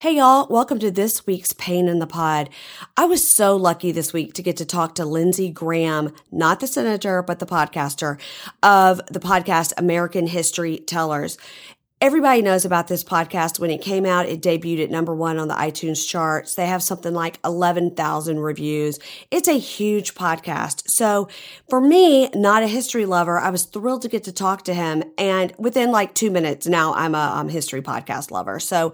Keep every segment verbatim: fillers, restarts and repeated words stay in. Hey y'all, welcome to this week's Pain in the Pod. I was so lucky this week to get to talk to Lindsay Graham, not the senator, but the podcaster of the podcast American History Tellers. Everybody knows about this podcast. When it came out, it debuted at number one on the iTunes charts. They have something like eleven thousand reviews. It's a huge podcast. So for me, not a history lover, I was thrilled to get to talk to him. And within like two minutes, now I'm a um, history podcast lover. So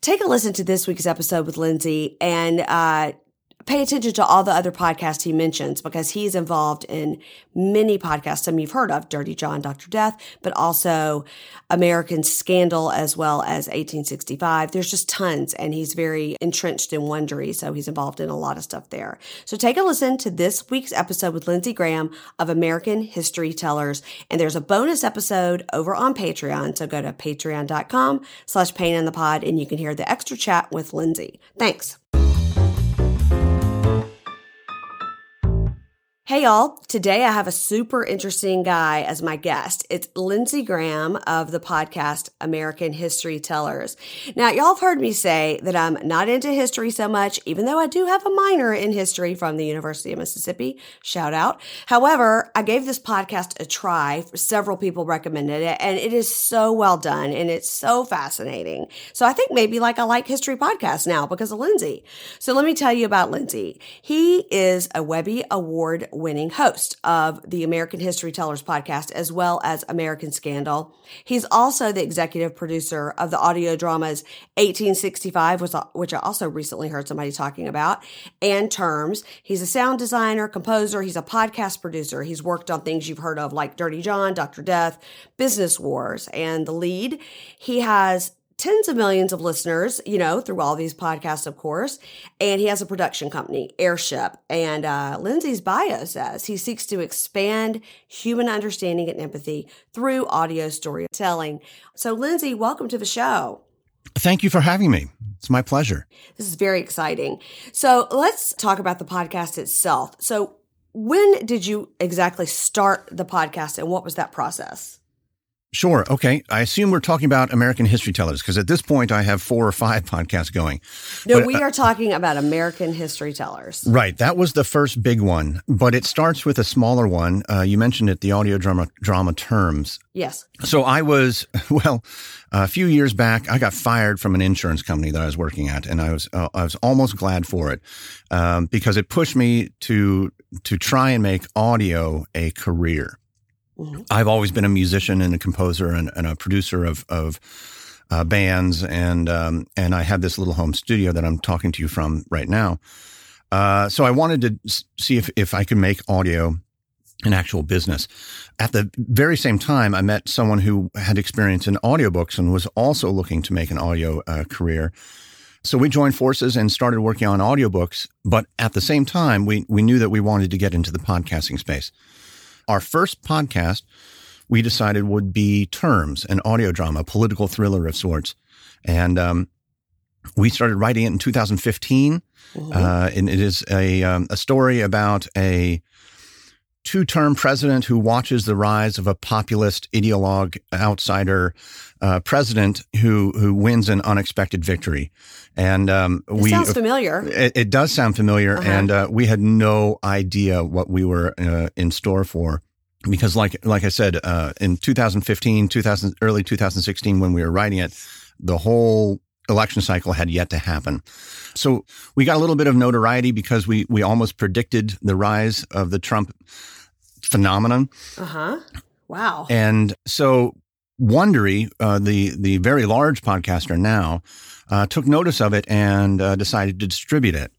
take a listen to this week's episode with Lindsay and uh pay attention to all the other podcasts he mentions because he's involved in many podcasts, some you've heard of, Dirty John, Doctor Death, but also American Scandal as well as eighteen sixty-five. There's just tons, and he's very entrenched in Wondery, so he's involved in a lot of stuff there. So take a listen to this week's episode with Lindsay Graham of American History Tellers, and there's a bonus episode over on Patreon, so go to patreon.com slash pain in the pod, and you can hear the extra chat with Lindsay. Thanks. Hey y'all, today I have a super interesting guy as my guest. It's Lindsay Graham of the podcast American History Tellers. Now, y'all have heard me say that I'm not into history so much, even though I do have a minor in history from the University of Mississippi. Shout out. However, I gave this podcast a try. Several people recommended it, and it is so well done, and it's so fascinating. So I think maybe like I like history podcasts now because of Lindsay. So let me tell you about Lindsay. He is a Webby Award winning host of the American History Tellers podcast, as well as American Scandal. He's also the executive producer of the audio dramas eighteen sixty-five, which I also recently heard somebody talking about, and Terms. He's a sound designer, composer. He's a podcast producer. He's worked on things you've heard of like Dirty John, Doctor Death, Business Wars, and The Lead. He has tens of millions of listeners, you know, through all these podcasts, of course. And he has a production company, Airship. And uh, Lindsay's bio says he seeks to expand human understanding and empathy through audio storytelling. So, Lindsay, welcome to the show. Thank you for having me. It's my pleasure. This is very exciting. So let's talk about the podcast itself. So when did you exactly start the podcast, and what was that process? Sure. Okay. I assume we're talking about American History Tellers because at this point I have four or five podcasts going. No, but, we are uh, talking about American History Tellers. Right. That was the first big one, but it starts with a smaller one. Uh, you mentioned it, the audio drama, drama Terms. Yes. So I was, well, a few years back, I got fired from an insurance company that I was working at, and I was uh, I was almost glad for it um, because it pushed me to to try and make audio a career. I've always been a musician and a composer and, and a producer of, of uh, bands, and um, and I have this little home studio that I'm talking to you from right now. Uh, so I wanted to see if, if I could make audio an actual business. At the very same time, I met someone who had experience in audiobooks and was also looking to make an audio uh, career. So we joined forces and started working on audiobooks, but at the same time, we we knew that we wanted to get into the podcasting space. Our first podcast, we decided, would be Terms, an audio drama, political thriller of sorts. And um, we started writing it in two thousand fifteen. Mm-hmm. Uh, and it is a, um, a story about a two-term president who watches the rise of a populist, ideologue, outsider uh, president who who wins an unexpected victory. And um, we, it sounds familiar. It, it does sound familiar. Uh-huh. And uh, we had no idea what we were uh, in store for. Because like like I said, uh, in two thousand fifteen, two thousand, early two thousand sixteen, when we were writing it, the whole election cycle had yet to happen. So we got a little bit of notoriety because we we almost predicted the rise of the Trump phenomenon. Uh-huh. Wow. And so Wondery, uh, the, the very large podcaster now, uh, took notice of it and uh, decided to distribute it.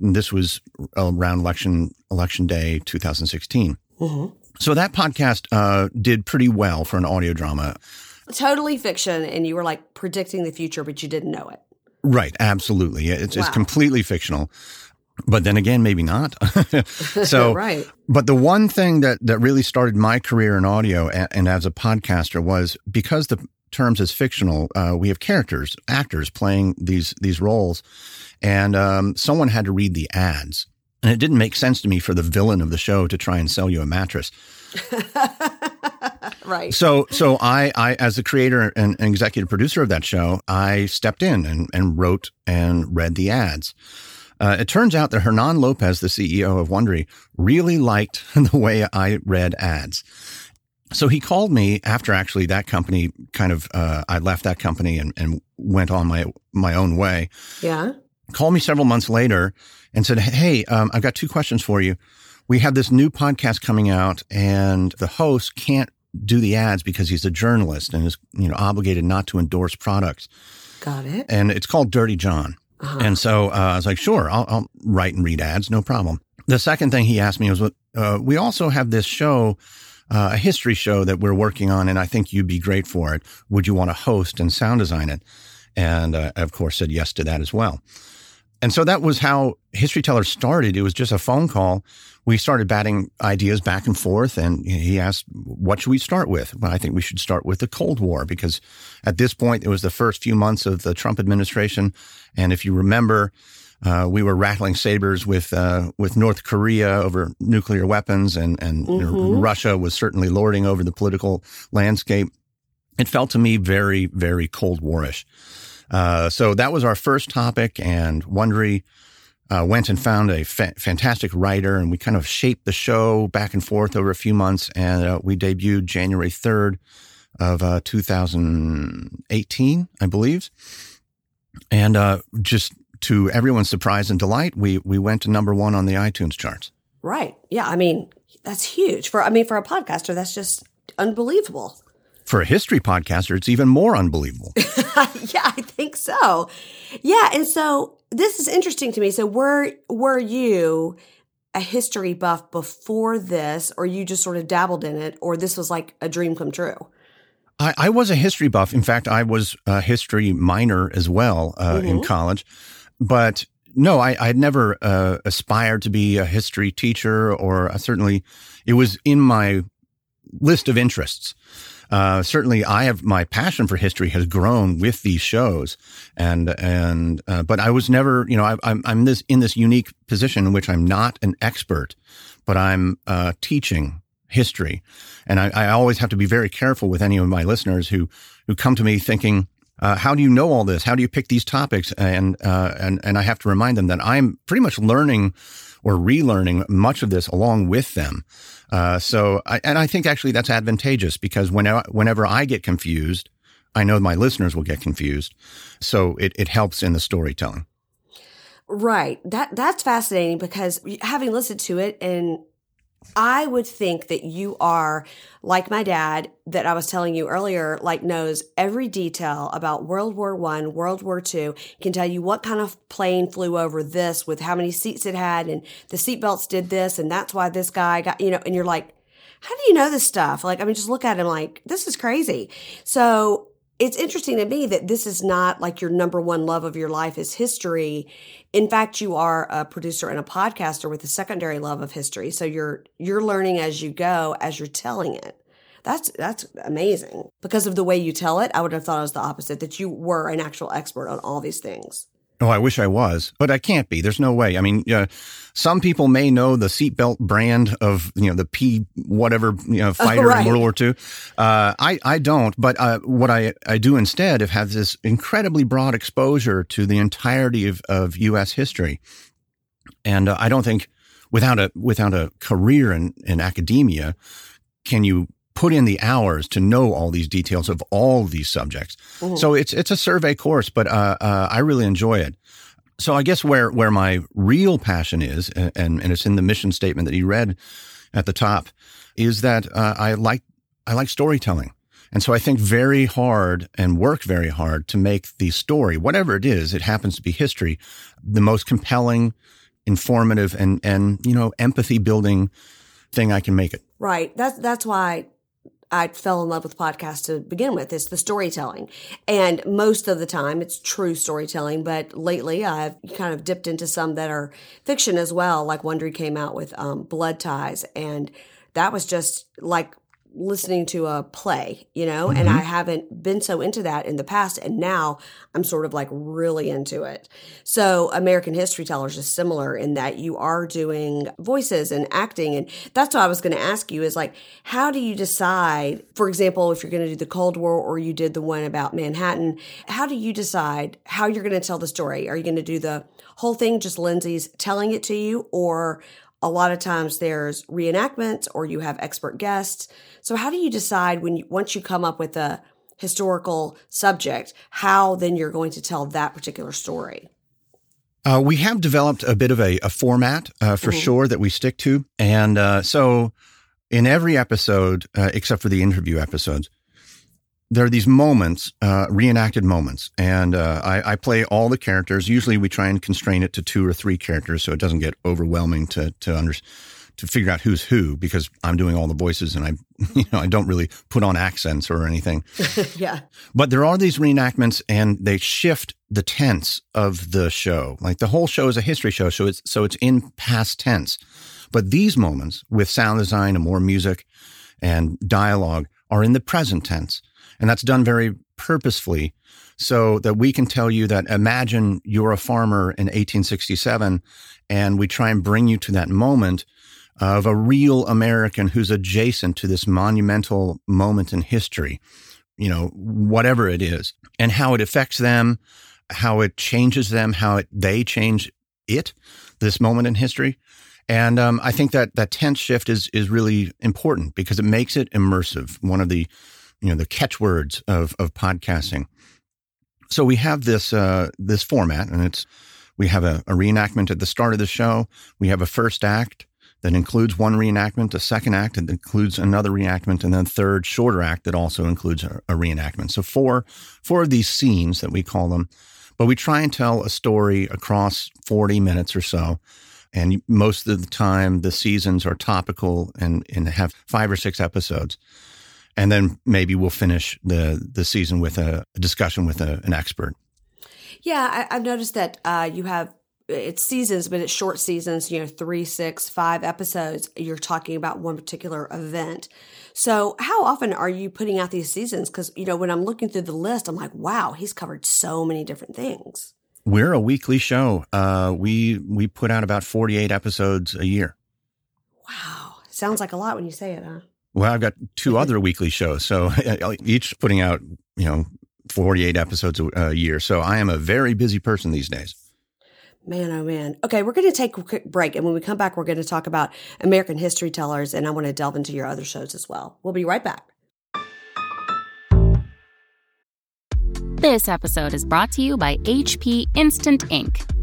And this was around election election day two thousand sixteen. Mm-hmm. So that podcast uh, did pretty well for an audio drama. Totally fiction, and you were like predicting the future, but you didn't know it. Right. Absolutely. It's, wow. It's completely fictional. But then again, maybe not. So, right. But the one thing that, that really started my career in audio and, and as a podcaster was because the Terms is fictional, uh, we have characters, actors playing these these roles, and um, someone had to read the ads. And it didn't make sense to me for the villain of the show to try and sell you a mattress. Right. So so I, I, as the creator and executive producer of that show, I stepped in and, and wrote and read the ads. Uh, it turns out that Hernan Lopez, the C E O of Wondery, really liked the way I read ads. So he called me after actually that company kind of, uh, I left that company and, and went on my, my own way. Yeah. Called me several months later and said, hey, um, I've got two questions for you. We have this new podcast coming out and the host can't do the ads because he's a journalist and is, you know, obligated not to endorse products. Got it. And it's called Dirty John. Uh-huh. And so uh, I was like, sure, I'll, I'll write and read ads. No problem. The second thing he asked me was, uh, we also have this show, Uh, a history show that we're working on, and I think you'd be great for it. Would you want to host and sound design it? And uh, I, of course, said yes to that as well. And so that was how History Teller started. It was just a phone call. We started batting ideas back and forth, and he asked, what should we start with? Well, I think we should start with the Cold War, because at this point, it was the first few months of the Trump administration. And if you remember, Uh, we were rattling sabers with uh, with North Korea over nuclear weapons, and, and mm-hmm. Russia was certainly lording over the political landscape. It felt to me very, very Cold War-ish. Uh, so that was our first topic, and Wondery uh, went and found a fa- fantastic writer, and we kind of shaped the show back and forth over a few months, and uh, we debuted January third of uh, two thousand eighteen, I believe, and uh, just... to everyone's surprise and delight, we we went to number one on the iTunes charts. Right. Yeah. I mean, that's huge. For I mean, for a podcaster, that's just unbelievable. For a history podcaster, it's even more unbelievable. Yeah, I think so. Yeah. And so this is interesting to me. So were were you a history buff before this, or you just sort of dabbled in it, or this was like a dream come true? I, I was a history buff. In fact, I was a history minor as well uh, mm-hmm. in college. But no, I had never uh, aspired to be a history teacher, or uh, certainly it was in my list of interests. Uh, certainly, I have my passion for history has grown with these shows, and and uh, but I was never, you know, I, I'm I'm this in this unique position in which I'm not an expert, but I'm uh, teaching history, and I, I always have to be very careful with any of my listeners who who come to me thinking, Uh, how do you know all this? How do you pick these topics? And uh, and and I have to remind them that I'm pretty much learning or relearning much of this along with them. Uh, so, I, and I think actually that's advantageous, because whenever whenever I get confused, I know my listeners will get confused. So it it helps in the storytelling. Right. That that's fascinating, because having listened to it, and I would think that you are, like my dad that I was telling you earlier, like knows every detail about World War One, World War Two, can tell you what kind of plane flew over this with how many seats it had, and the seatbelts did this, and that's why this guy got, you know, and you're like, how do you know this stuff? Like, I mean, just look at him like, this is crazy. So it's interesting to me that this is not like your number one love of your life is history. In fact, you are a producer and a podcaster with a secondary love of history. So you're you're learning as you go, as you're telling it. That's that's amazing. Because of the way you tell it, I would have thought it was the opposite, that you were an actual expert on all these things. Oh, I wish I was, but I can't be. There's no way. I mean, uh, some people may know the seatbelt brand of, you know, the P whatever, you know, fighter oh, right. in World War Two. Uh, I, I don't. But uh, what I, I do instead is have this incredibly broad exposure to the entirety of, of U S history. And uh, I don't think without a without a career in, in academia, can you put in the hours to know all these details of all these subjects. Ooh. So it's it's a survey course, but uh, uh, I really enjoy it. So I guess where, where my real passion is, and, and it's in the mission statement that you read at the top, is that uh, I like I like storytelling. And so I think very hard and work very hard to make the story, whatever it is, it happens to be history, the most compelling, informative, and, and you know, empathy-building thing I can make it. Right. That's, that's why... I fell in love with podcasts to begin with. It's the storytelling. And most of the time it's true storytelling, but lately I've kind of dipped into some that are fiction as well. Like Wondery came out with um, Blood Ties, and that was just like listening to a play, you know, mm-hmm. and I haven't been so into that in the past. And now I'm sort of like really into it. So American History Tellers is similar in that you are doing voices and acting. And that's what I was going to ask you is like, how do you decide, for example, if you're going to do the Cold War or you did the one about Manhattan, how do you decide how you're going to tell the story? Are you going to do the whole thing, just Lindsay's telling it to you, or a lot of times there's reenactments or you have expert guests? So how do you decide when you, once you come up with a historical subject, how then you're going to tell that particular story? Uh, we have developed a bit of a, a format uh, for mm-hmm. sure that we stick to. And uh, so in every episode, uh, except for the interview episodes, there are these moments, uh, reenacted moments, and uh, I, I play all the characters. Usually we try and constrain it to two or three characters so it doesn't get overwhelming to to under, to figure out who's who, because I'm doing all the voices and I you know I don't really put on accents or anything. Yeah. But there are these reenactments, and they shift the tense of the show. Like the whole show is a history show, so it's so it's in past tense. But these moments with sound design and more music and dialogue are in the present tense. And that's done very purposefully so that we can tell you that imagine you're a farmer in eighteen sixty-seven, and we try and bring you to that moment of a real American who's adjacent to this monumental moment in history, you know, whatever it is, and how it affects them, how it changes them, how it, they change it, this moment in history. And um, I think that that tense shift is is really important because it makes it immersive. One of the you know, the catchwords of, of podcasting. So we have this, uh, this format, and it's, we have a, a reenactment at the start of the show. We have a first act that includes one reenactment, a second act that includes another reenactment, and then third shorter act that also includes a, a reenactment. So four, four of these scenes that we call them, but we try and tell a story across forty minutes or so. And most of the time the seasons are topical and, and have five or six episodes. And then maybe we'll finish the, the season with a, a discussion with a, an expert. Yeah, I, I've noticed that uh, you have, it's seasons, but it's short seasons, you know, three, six, five episodes. You're talking about one particular event. So how often are you putting out these seasons? Because, you know, when I'm looking through the list, I'm like, wow, he's covered so many different things. We're a weekly show. Uh, we we put out about forty-eight episodes a year. Wow. Sounds like a lot when you say it, huh? Well, I've got two other weekly shows, so each putting out, you know, forty-eight episodes a year. So I am a very busy person these days. Man, oh, man. Okay, we're going to take a quick break. And when we come back, we're going to talk about American History Tellers, and I want to delve into your other shows as well. We'll be right back. This episode is brought to you by H P Instant Ink.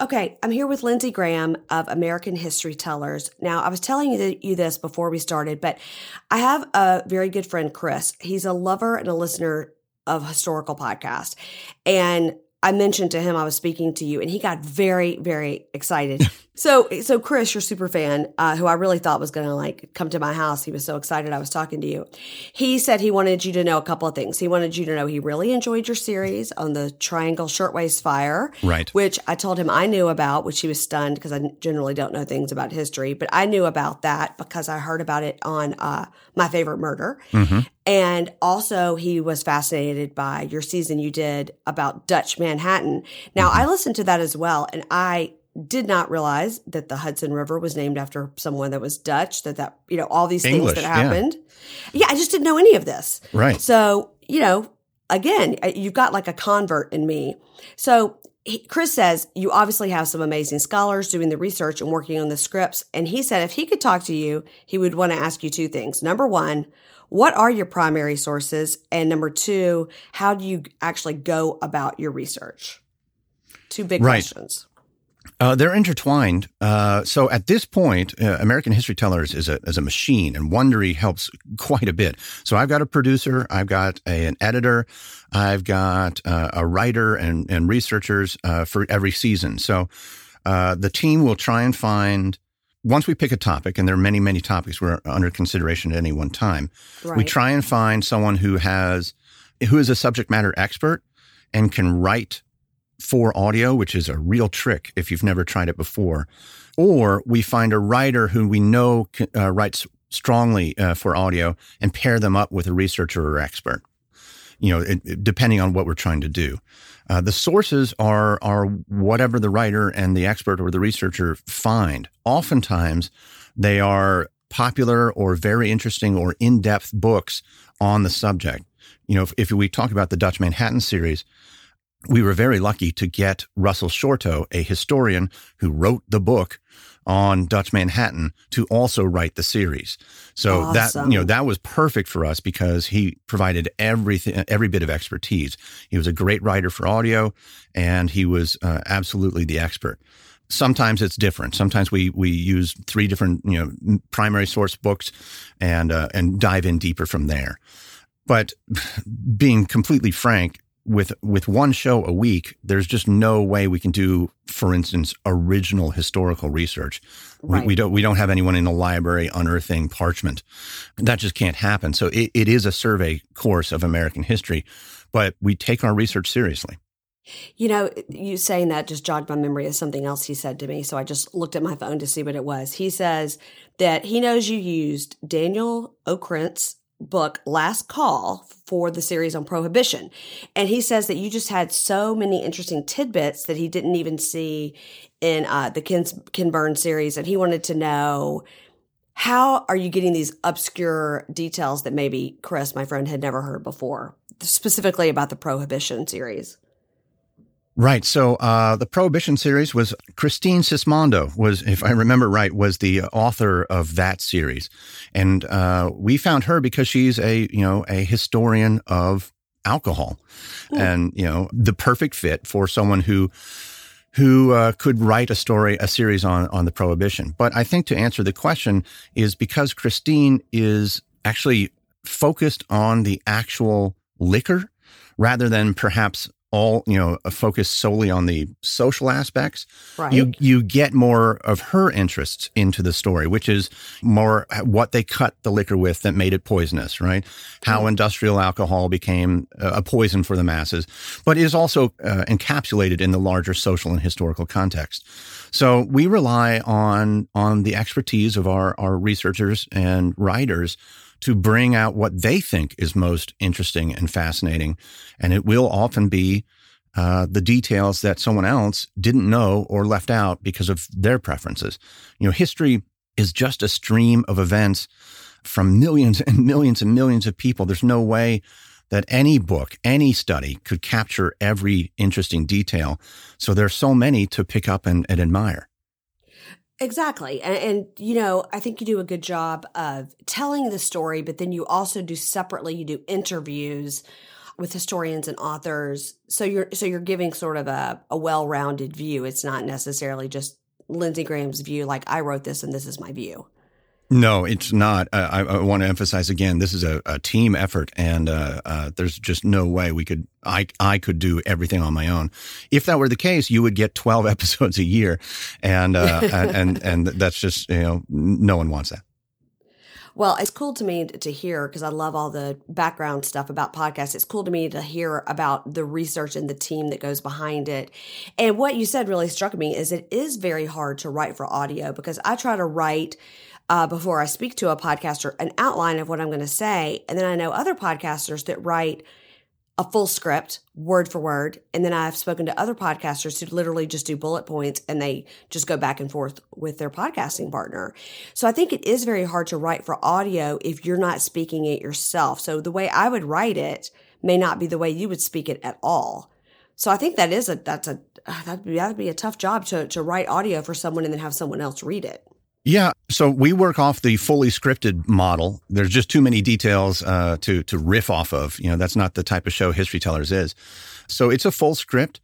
Okay, I'm here with Lindsay Graham of American History Tellers. Now, I was telling you this before we started, but I have a very good friend, Chris. He's a lover and a listener of historical podcasts. And I mentioned to him I was speaking to you, and he got very, very excited. so, so Chris, your super fan, uh, who I really thought was going to like come to my house. He was so excited I was talking to you. He said he wanted you to know a couple of things. He wanted you to know he really enjoyed your series on the Triangle Shirtwaist Fire, right? Which I told him I knew about, which he was stunned because I generally don't know things about history, but I knew about that because I heard about it on uh, My Favorite Murder. Mm-hmm. And also he was fascinated by your season you did about Dutch Manhattan. Now, I listened to that as well, and I did not realize that the Hudson River was named after someone that was Dutch, that that, you know, all these English, things that happened. Yeah. yeah, I just didn't know any of this. Right. So, you know, again, you've got like a convert in me. So he, Chris says, you obviously have some amazing scholars doing the research and working on the scripts. And he said if he could talk to you, he would want to ask you two things. Number one, what are your primary sources? And number two, how do you actually go about your research? Two big right. questions. Uh, they're intertwined. Uh, so at this point, uh, American History Tellers is a is a machine, and Wondery helps quite a bit. So I've got a producer, I've got a, an editor, I've got uh, a writer and, and researchers uh, for every season. So uh, the team will try and find, once we pick a topic, and there are many, many topics we're under consideration at any one time, right. we try and find someone who has, who is a subject matter expert and can write for audio, which is a real trick if you've never tried it before, or we find a writer who we know uh, writes strongly uh, for audio and pair them up with a researcher or expert, you know, it, it, depending on what we're trying to do. Uh, the sources are are whatever the writer and the expert or the researcher find. Oftentimes, they are popular or very interesting or in-depth books on the subject. You know, if, if we talk about the Dutch Manhattan series, we were very lucky to get Russell Shorto, a historian who wrote the book on Dutch Manhattan, to also write the series. So awesome. that, you know, that was perfect for us because he provided everything, every bit of expertise. He was a great writer for audio, and he was uh, absolutely the expert. Sometimes it's different. Sometimes we we use three different, you know, primary source books and uh, and dive in deeper from there. But being completely frank, With with one show a week, there's just no way we can do, for instance, original historical research. Right. We, we don't we don't have anyone in the library unearthing parchment. That just can't happen. So it, it is a survey course of American history, but we take our research seriously. You know, you saying that just jogged my memory of something else he said to me. So I just looked at my phone to see what it was. He says that he knows you used Daniel Okrent's book Last Call for the series on Prohibition. And he says that you just had so many interesting tidbits that he didn't even see in uh, the Ken, Ken Burns series. And he wanted to know, how are you getting these obscure details that maybe Chris, my friend, had never heard before, specifically about the Prohibition series? Right. So uh, the Prohibition series was Christine Sismondo was, if I remember right, was the author of that series. And uh, we found her because she's a, you know, a historian of alcohol. Ooh. And, you know, the perfect fit for someone who who uh, could write a story, a series on, on the Prohibition. But I think to answer the question is because Christine is actually focused on the actual liquor rather than perhaps all, you know, focused solely on the social aspects, right. you you get more of her interests into the story, which is more what they cut the liquor with that made it poisonous, right? How mm. industrial alcohol became a poison for the masses, but is also uh, encapsulated in the larger social and historical context. So we rely on on the expertise of our, our researchers and writers to bring out what they think is most interesting and fascinating. And it will often be uh, the details that someone else didn't know or left out because of their preferences. You know, history is just a stream of events from millions and millions and millions of people. There's no way that any book, any study could capture every interesting detail. So there are so many to pick up and, and admire. Exactly. And, and, you know, I think you do a good job of telling the story, but then you also do separately, you do interviews with historians and authors. So you're so you're giving sort of a, a well-rounded view. It's not necessarily just Lindsay Graham's view, like I wrote this and this is my view. No, it's not. Uh, I, I want to emphasize again, this is a, a team effort, and uh, uh, there's just no way we could I I could do everything on my own. If that were the case, you would get twelve episodes a year, and uh, and, and and that's just, you know, no one wants that. Well, it's cool to me to hear, because I love all the background stuff about podcasts. It's cool to me to hear about the research and the team that goes behind it. And what you said really struck me is it is very hard to write for audio, because I try to write Uh, before I speak to a podcaster, an outline of what I'm going to say. And then I know other podcasters that write a full script, word for word. And then I've spoken to other podcasters who literally just do bullet points, and they just go back and forth with their podcasting partner. So I think it is very hard to write for audio if you're not speaking it yourself. So the way I would write it may not be the way you would speak it at all. So I think that is a, that's a, that'd be, that'd be a tough job to, to write audio for someone and then have someone else read it. Yeah. So we work off the fully scripted model. There's just too many details uh, to to riff off of. You know, that's not the type of show History Tellers is. So it's a full script.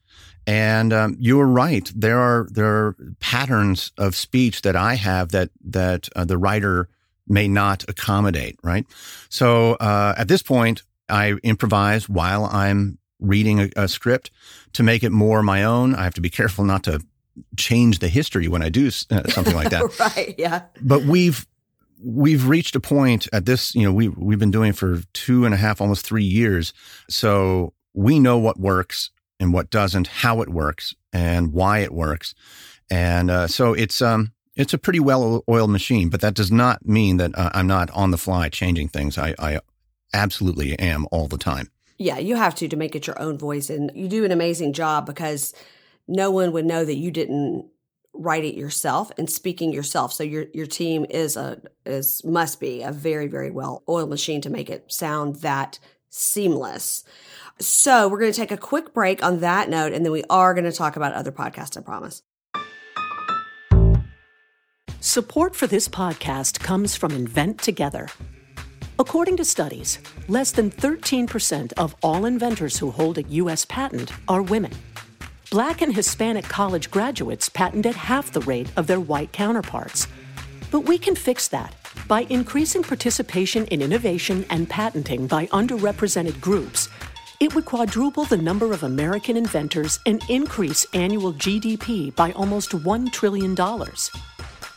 And um, you were right. There are there are patterns of speech that I have that that uh, the writer may not accommodate. Right. So uh, at this point, I improvise while I'm reading a, a script to make it more my own. I have to be careful not to change the history when I do uh, something like that. Right. Yeah. But we've we've reached a point at this. You know, we we've been doing it for two and a half, almost three years. So we know what works and what doesn't, how it works, and why it works, and uh, so it's um it's a pretty well-oiled machine. But that does not mean that uh, I'm not on the fly changing things. I, I absolutely am all the time. Yeah, you have to to make it your own voice, and you do an amazing job because no one would know that you didn't write it yourself and speaking yourself. So your your team is a is must be a very very well-oiled machine to make it sound that seamless. So we're going to take a quick break on that note, and then we are going to talk about other podcasts, I promise. Support for this podcast comes from Invent Together. According to studies, less than thirteen percent of all inventors who hold a U S patent are women. Black and Hispanic college graduates patent at half the rate of their white counterparts. But we can fix that by increasing participation in innovation and patenting by underrepresented groups. It would quadruple the number of American inventors and increase annual G D P by almost one trillion dollars.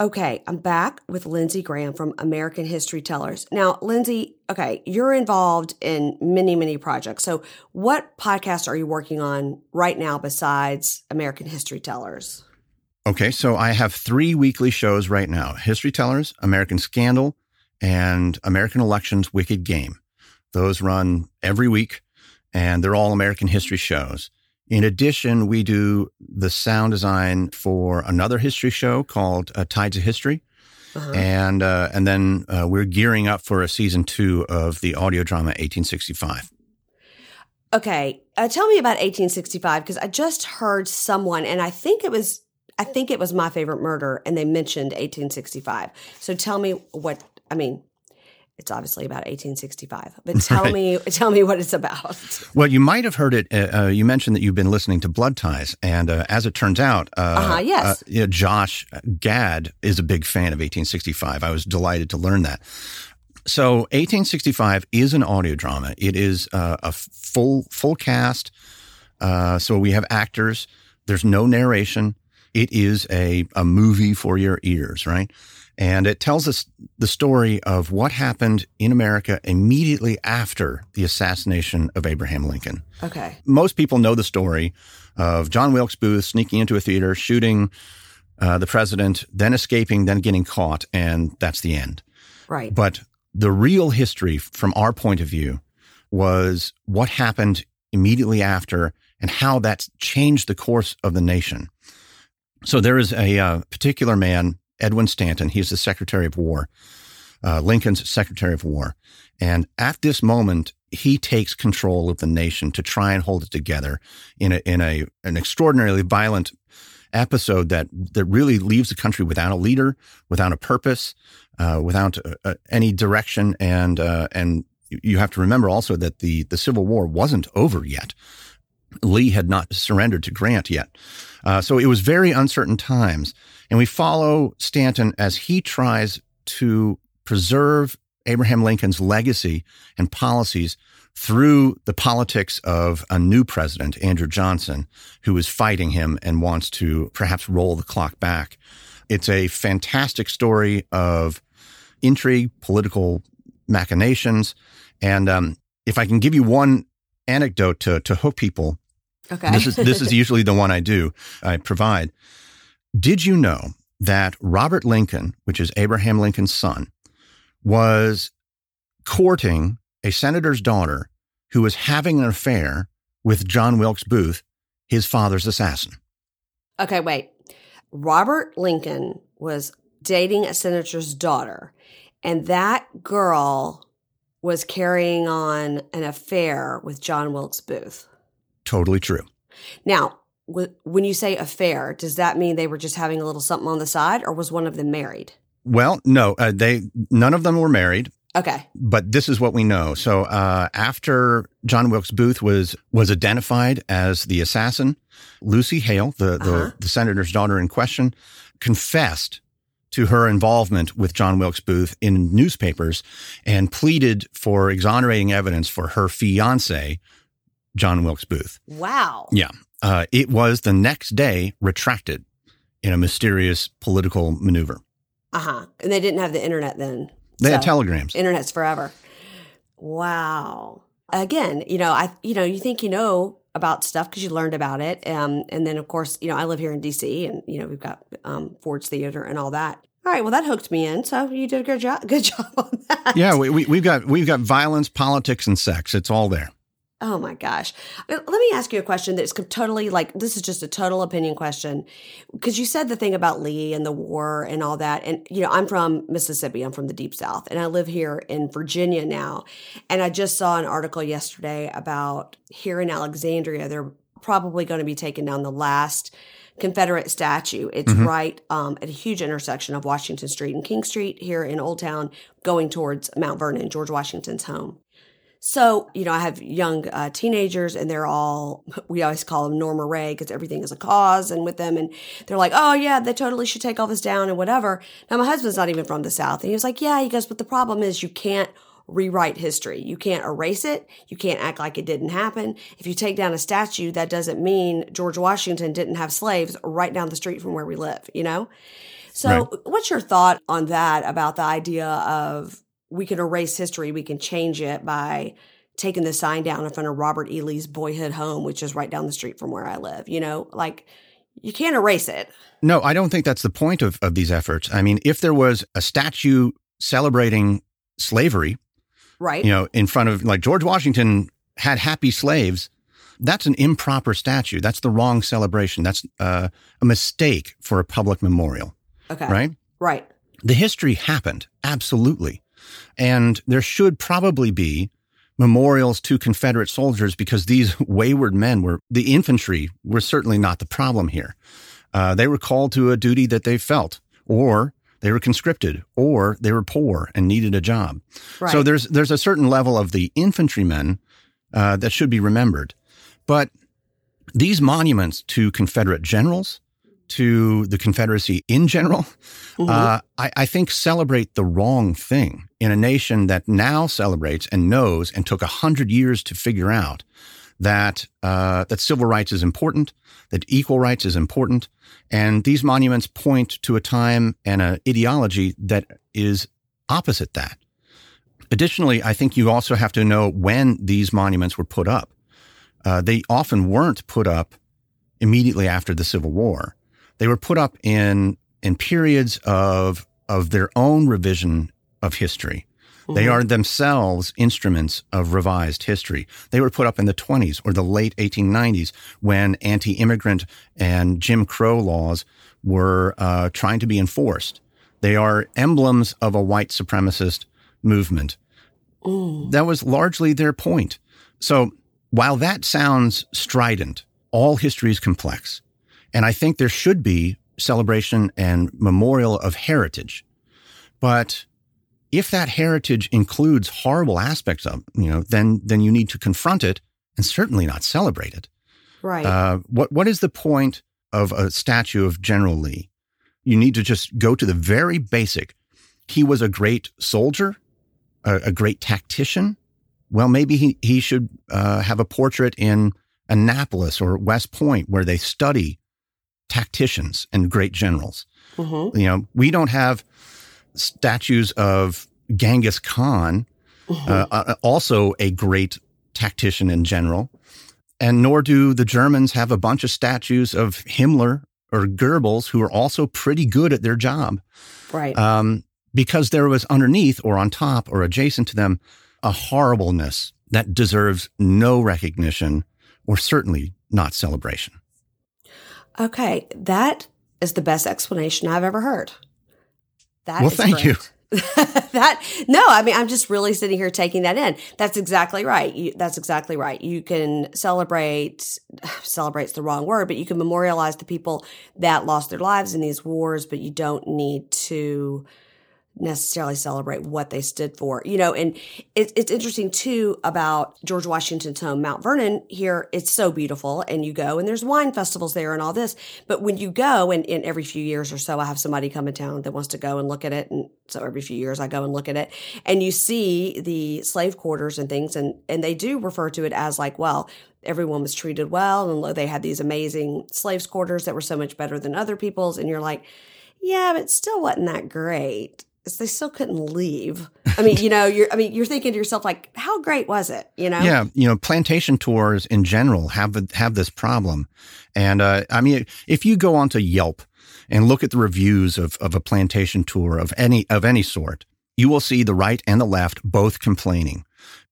Okay, I'm back with Lindsay Graham from American History Tellers. Now, Lindsay, okay, you're involved in many, many projects. So what podcasts are you working on right now besides American History Tellers? Okay, so I have three weekly shows right now: History Tellers, American Scandal, and American Elections: Wicked Game. Those run every week, and they're all American history shows. In addition, we do the sound design for another history show called uh, Tides of History, uh-huh. and uh, and then uh, we're gearing up for a season two of the audio drama eighteen sixty-five. Okay, uh, tell me about eighteen sixty-five, because I just heard someone, and I think it was I think it was My Favorite Murder, and they mentioned eighteen sixty-five. So tell me what I mean. It's obviously about eighteen sixty-five, but tell right. me, tell me what it's about. Well, you might have heard it. Uh, you mentioned that you've been listening to Blood Ties, and uh, as it turns out, uh, uh-huh, yes. uh, you know, Josh Gad is a big fan of eighteen sixty-five. I was delighted to learn that. So, eighteen sixty-five is an audio drama. It is uh, a full full cast. Uh, so we have actors. There's no narration. It is a a movie for your ears, right? And it tells us the story of what happened in America immediately after the assassination of Abraham Lincoln. Okay. Most people know the story of John Wilkes Booth sneaking into a theater, shooting uh, the president, then escaping, then getting caught, and that's the end. Right. But the real history from our point of view was what happened immediately after and how that changed the course of the nation. So there is a uh, particular man, Edwin Stanton. He is the Secretary of War, uh, Lincoln's Secretary of War. And at this moment, he takes control of the nation to try and hold it together in a, in a an extraordinarily violent episode that, that really leaves the country without a leader, without a purpose, uh, without uh, any direction. And uh, and you have to remember also that the, the Civil War wasn't over yet. Lee had not surrendered to Grant yet. Uh, so it was very uncertain times. And we follow Stanton as he tries to preserve Abraham Lincoln's legacy and policies through the politics of a new president, Andrew Johnson, who is fighting him and wants to perhaps roll the clock back. It's a fantastic story of intrigue, political machinations. And um, if I can give you one anecdote to, to hook people. Okay. This is this is usually the one I do, I provide. Did you know that Robert Lincoln, which is Abraham Lincoln's son, was courting a senator's daughter who was having an affair with John Wilkes Booth, his father's assassin. Okay, wait. Robert Lincoln was dating a senator's daughter, and that girl was carrying on an affair with John Wilkes Booth. Totally true. Now, w- when you say affair, does that mean they were just having a little something on the side, or was one of them married? Well, no, uh, they none of them were married. Okay. But this is what we know. So uh, after John Wilkes Booth was was identified as the assassin, Lucy Hale, the, uh-huh. the, the senator's daughter in question, confessed to her involvement with John Wilkes Booth in newspapers and pleaded for exonerating evidence for her fiancé, John Wilkes Booth. Wow. Yeah. Uh, it was the next day retracted in a mysterious political maneuver. Uh-huh. And they didn't have the internet then. They so, had telegrams. Internet's forever. Wow. Again, you know, I, you know, you think you know about stuff because you learned about it. Um, and then, of course, you know, I live here in D C and, you know, we've got um, Ford's Theater and all that. All right. Well, that hooked me in. So you did a good job. Good job on that. Yeah. We, we, we've got we've got violence, politics, and sex. It's all there. Oh, my gosh. Let me ask you a question that's totally like, this is just a total opinion question, because you said the thing about Lee and the war and all that. And, you know, I'm from Mississippi. I'm from the Deep South, and I live here in Virginia now. And I just saw an article yesterday about here in Alexandria, they're probably going to be taking down the last Confederate statue. It's mm-hmm. right um, at a huge intersection of Washington Street and King Street here in Old Town, going towards Mount Vernon, George Washington's home. So, you know, I have young uh, teenagers, and they're all, we always call them Norma Ray, because everything is a cause and with them. And they're like, oh, yeah, they totally should take all this down and whatever. Now, my husband's not even from the South. And he was like, yeah, he goes, but the problem is you can't rewrite history. You can't erase it. You can't act like it didn't happen. If you take down a statue, that doesn't mean George Washington didn't have slaves right down the street from where we live, you know? So right. What's your thought on that, about the idea of, we can erase history, we can change it by taking the sign down in front of Robert E. Lee's boyhood home, which is right down the street from where I live. You know, like, you can't erase it. No, I don't think that's the point of, of these efforts. I mean, if there was a statue celebrating slavery, right? You know, in front of, like, George Washington had happy slaves, that's an improper statue. That's the wrong celebration. That's uh, a mistake for a public memorial. Okay. Right? Right. The history happened, absolutely. And there should probably be memorials to Confederate soldiers, because these wayward men were, the infantry were certainly not the problem here. Uh, they were called to a duty that they felt, or they were conscripted, or they were poor and needed a job. Right. So there's there's a certain level of the infantrymen uh, that should be remembered. But these monuments to Confederate generals, to the Confederacy in general, mm-hmm. uh, I, I think celebrate the wrong thing in a nation that now celebrates and knows and took a hundred years to figure out that uh, that civil rights is important, that equal rights is important. And these monuments point to a time and an ideology that is opposite that. Additionally, I think you also have to know when these monuments were put up. Uh, they often weren't put up immediately after the Civil War. They were put up in in periods of of their own revision of history. Mm-hmm. They are themselves instruments of revised history. They were put up in the twenties or the late eighteen nineties, when anti-immigrant and Jim Crow laws were uh, trying to be enforced. They are emblems of a white supremacist movement. Ooh. That was largely their point. So while that sounds strident, all history is complex. And I think there should be celebration and memorial of heritage. But if that heritage includes horrible aspects of, you know, then then you need to confront it and certainly not celebrate it. Right. Uh, what what is the point of a statue of General Lee? You need to just go to the very basic. He was a great soldier, a, a great tactician. Well, maybe he, he should uh, have a portrait in Annapolis or West Point, where they study tacticians and great generals. Mm-hmm. You know, we don't have statues of Genghis Khan, mm-hmm. uh, uh, also a great tactician and general, and nor do the Germans have a bunch of statues of Himmler or Goebbels, who are also pretty good at their job. Right. Um, because there was underneath or on top or adjacent to them a horribleness that deserves no recognition, or certainly not celebration. Okay, that is the best explanation I've ever heard. That well, is thank great. you. that no, I mean, I'm just really sitting here taking that in. That's exactly right. You, that's exactly right. You can celebrate, celebrate's the wrong word, but you can memorialize the people that lost their lives in these wars, but you don't need to necessarily celebrate what they stood for. You know, and it, it's interesting too about George Washington's home, Mount Vernon here. It's so beautiful, and you go and there's wine festivals there and all this. But when you go, and, and every few years or so, I have somebody come in town that wants to go and look at it, and so every few years I go and look at it, and you see the slave quarters and things, and, and they do refer to it as like, well, everyone was treated well, and they had these amazing slaves quarters that were so much better than other people's, and you're like, yeah, but it still wasn't that great. They still couldn't leave. I mean, you know, you're, I mean, you're thinking to yourself, like, how great was it? You know? Yeah. You know, plantation tours in general have, the, have this problem. And, uh, I mean, if you go onto Yelp and look at the reviews of, of a plantation tour of any, of any sort, you will see the right and the left both complaining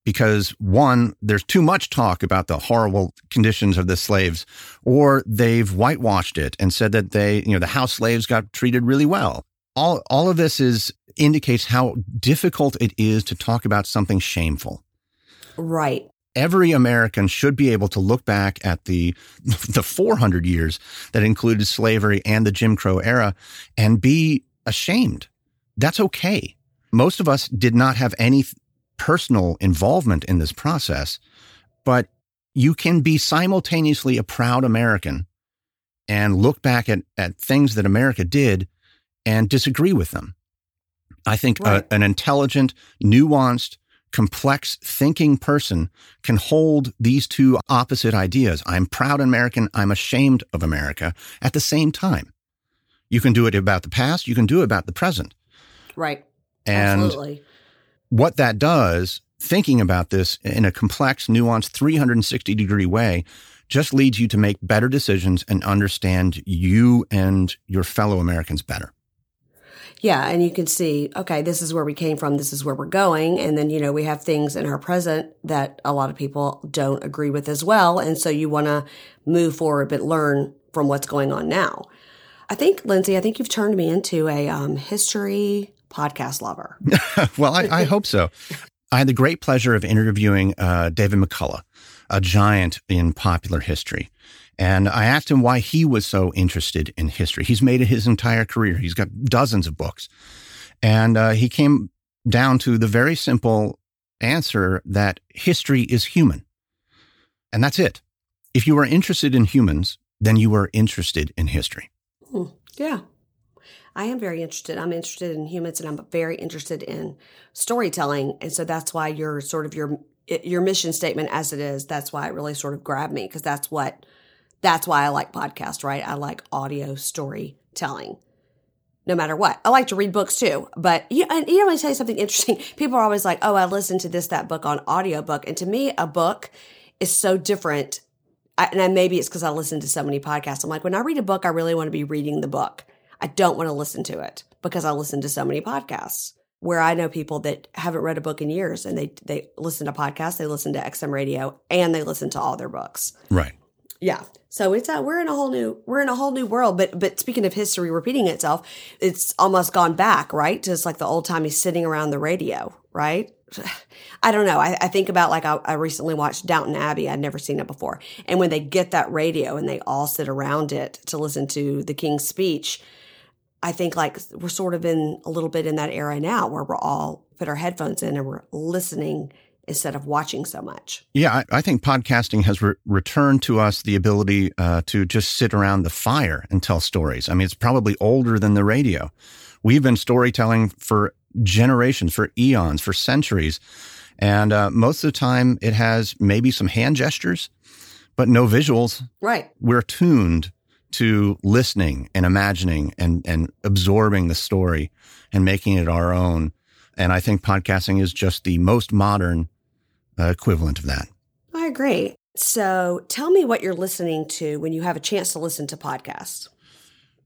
because one, there's too much talk about the horrible conditions of the slaves, or they've whitewashed it and said that they, you know, the house slaves got treated really well. All all of this is indicates how difficult it is to talk about something shameful. Right. Every American should be able to look back at the the four hundred years that included slavery and the Jim Crow era and be ashamed. That's okay. Most of us did not have any personal involvement in this process, but you can be simultaneously a proud American and look back at, at things that America did and disagree with them. I think right. a, an intelligent, nuanced, complex thinking person can hold these two opposite ideas. I'm proud American, I'm ashamed of America at the same time. You can do it about the past, you can do it about the present. Right. And absolutely. What that does, thinking about this in a complex, nuanced, three hundred sixty degree way, just leads you to make better decisions and understand you and your fellow Americans better. Yeah, and you can see, okay, this is where we came from, this is where we're going, and then, you know, we have things in our present that a lot of people don't agree with as well, and so you want to move forward but learn from what's going on now. I think, Lindsay, I think you've turned me into a um, history podcast lover. Well, I, I hope so. I had the great pleasure of interviewing uh, David McCullough, a giant in popular history. And I asked him why he was so interested in history. He's made it his entire career. He's got dozens of books. And uh, he came down to the very simple answer that history is human. And that's it. If you are interested in humans, then you are interested in history. Yeah. I am very interested. I'm interested in humans, and I'm very interested in storytelling. And so that's why you're sort of your... your mission statement as it is, that's why it really sort of grabbed me, because that's what, that's why I like podcasts, right? I like audio storytelling, no matter what. I like to read books too, but you, and you know, I tell you something interesting. People are always like, oh, I listened to this, that book on audiobook. And to me, a book is so different. I, and maybe it's because I listen to so many podcasts. I'm like, when I read a book, I really want to be reading the book. I don't want to listen to it because I listen to so many podcasts. Where I know people that haven't read a book in years, and they, they listen to podcasts, they listen to X M radio, and they listen to all their books. Right. Yeah. So it's a, we're in a whole new we're in a whole new world. But but speaking of history repeating itself, it's almost gone back, right? Just like the old time he's sitting around the radio, right? I don't know. I, I think about like I, I recently watched Downton Abbey. I'd never seen it before. And when they get that radio and they all sit around it to listen to the King's speech, I think like we're sort of in a little bit in that era now where we're all put our headphones in and we're listening instead of watching so much. Yeah, I, I think podcasting has re- returned to us the ability uh, to just sit around the fire and tell stories. I mean, it's probably older than the radio. We've been storytelling for generations, for eons, for centuries. And uh, most of the time it has maybe some hand gestures, but no visuals. Right. We're tuned to listening and imagining and, and absorbing the story and making it our own. And I think podcasting is just the most modern uh, equivalent of that. I agree. So tell me what you're listening to when you have a chance to listen to podcasts.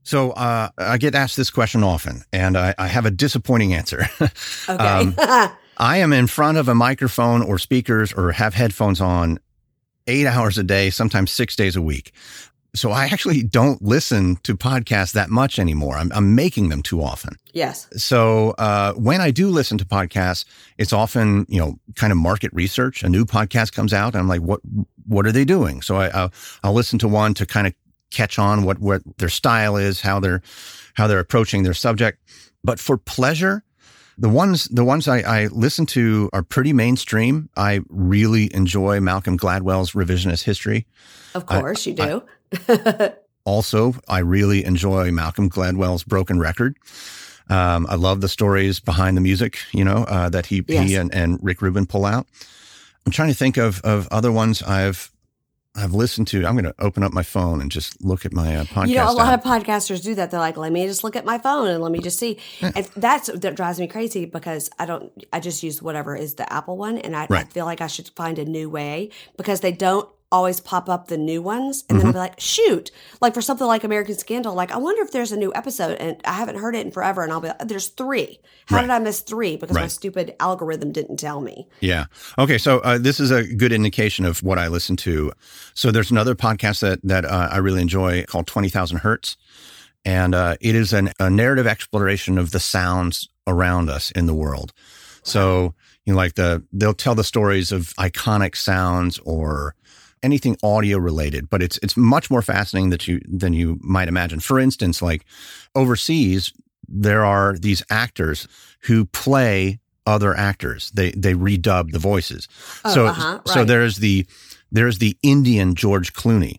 So uh, I get asked this question often, and I, I have a disappointing answer. Okay. um, I am in front of a microphone or speakers or have headphones on eight hours a day, sometimes six days a week. So I actually don't listen to podcasts that much anymore. I'm, I'm making them too often. Yes. So uh, when I do listen to podcasts, it's often, you know, kind of market research. A new podcast comes out and I'm like, what what are they doing? So I, I'll, I'll listen to one to kind of catch on what, what their style is, how they're how they're approaching their subject. But for pleasure, the ones the ones I, I listen to are pretty mainstream. I really enjoy Malcolm Gladwell's Revisionist History. Of course I, you do. I, also, I really enjoy Malcolm Gladwell's Broken Record. Um, I love the stories behind the music, you know, uh, that he, yes. he and, and Rick Rubin pull out. I'm trying to think of, of other ones I've I've listened to. I'm going to open up my phone and just look at my uh, podcast. You know, a lot app. of podcasters do that. They're like, let me just look at my phone and let me just see. Yeah. And that's that drives me crazy because I don't. I just use whatever is the Apple one, and I, right. I feel like I should find a new way because they don't always pop up the new ones. And mm-hmm. then I'll be like, shoot, like for something like American Scandal, like I wonder if there's a new episode and I haven't heard it in forever. And I'll be like, there's three. How right. did I miss three? Because right. my stupid algorithm didn't tell me. Yeah. Okay. So uh, this is a good indication of what I listen to. So there's another podcast that, that uh, I really enjoy called twenty thousand hertz. And uh, it is an, a narrative exploration of the sounds around us in the world. So you know, like the, they'll tell the stories of iconic sounds or anything audio related, but it's it's much more fascinating that you than you might imagine. For instance, like overseas, there are these actors who play other actors. They they redub the voices. Oh, so uh-huh, right. so there's the there's the Indian George Clooney,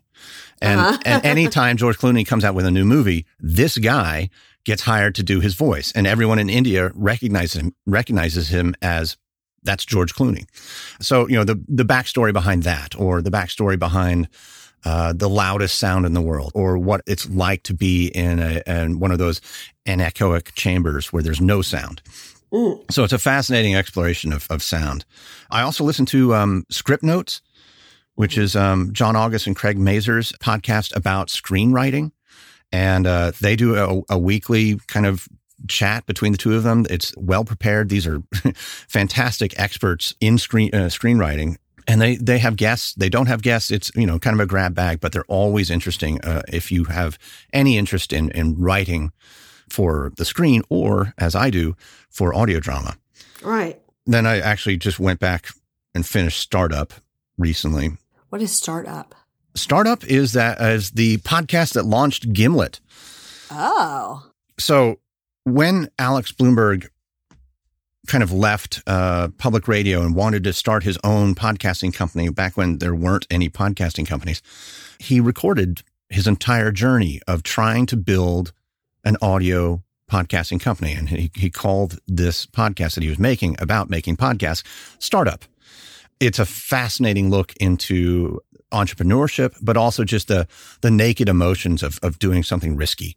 and uh-huh. and anytime George Clooney comes out with a new movie, this guy gets hired to do his voice, and everyone in India recognizes him recognizes him as. That's George Clooney. So, you know, the the backstory behind that or the backstory behind uh, the loudest sound in the world or what it's like to be in, a, in one of those anechoic chambers where there's no sound. Ooh. So it's a fascinating exploration of, of sound. I also listen to um, Script Notes, which is um, John August and Craig Mazur's podcast about screenwriting. And uh, they do a, a weekly kind of chat between the two of them. It's well prepared. These are fantastic experts in screen uh, screenwriting, and they they have guests. They don't have guests. It's you know kind of a grab bag, but they're always interesting. Uh, if you have any interest in in writing for the screen, or as I do for audio drama, right? Then I actually just went back and finished Startup recently. What is Startup? Startup is that as the podcast that launched Gimlet. Oh, so. When Alex Bloomberg kind of left uh, public radio and wanted to start his own podcasting company back when there weren't any podcasting companies, he recorded his entire journey of trying to build an audio podcasting company. And he, he called this podcast that he was making about making podcasts Startup. It's a fascinating look into entrepreneurship, but also just the the naked emotions of of doing something risky.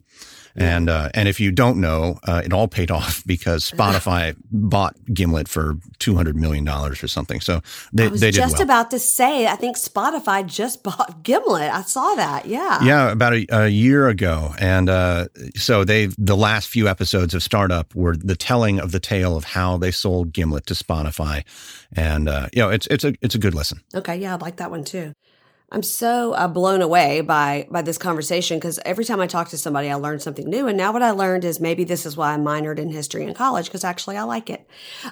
And uh, and if you don't know, uh, it all paid off because Spotify bought Gimlet for two hundred million dollars or something. So they, I was they did just well. About to say, I think Spotify just bought Gimlet. I saw that. Yeah. Yeah, about a, a year ago. And uh, so they the last few episodes of Startup were the telling of the tale of how they sold Gimlet to Spotify. And, uh, you know, it's it's a it's a good listen. Okay. Yeah, I like that one, too. I'm so uh, blown away by by this conversation because every time I talk to somebody, I learn something new. And now what I learned is maybe this is why I minored in history in college because actually I like it.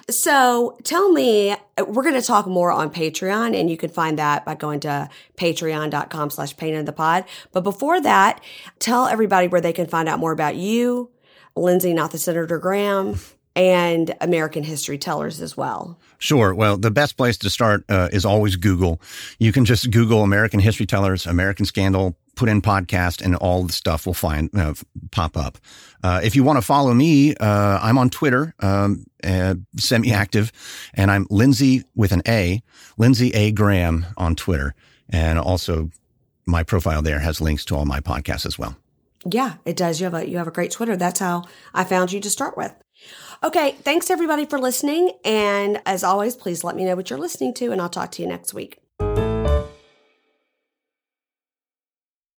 So tell me, we're going to talk more on Patreon, and you can find that by going to patreon.com slash paintinthepod. But before that, tell everybody where they can find out more about you, Lindsay, not the Senator Graham, and American History Tellers as well. Sure. Well, the best place to start uh, is always Google. You can just Google American History Tellers, American Scandal, put in podcast, and all the stuff will find uh, pop up. Uh, if you want to follow me, uh, I'm on Twitter, um, uh, semi-active, and I'm Lindsay with an A, Lindsay A. Graham on Twitter. And also my profile there has links to all my podcasts as well. Yeah, it does. You have a, you have a great Twitter. That's how I found you to start with. Okay, thanks everybody for listening. And as always, please let me know what you're listening to, and I'll talk to you next week.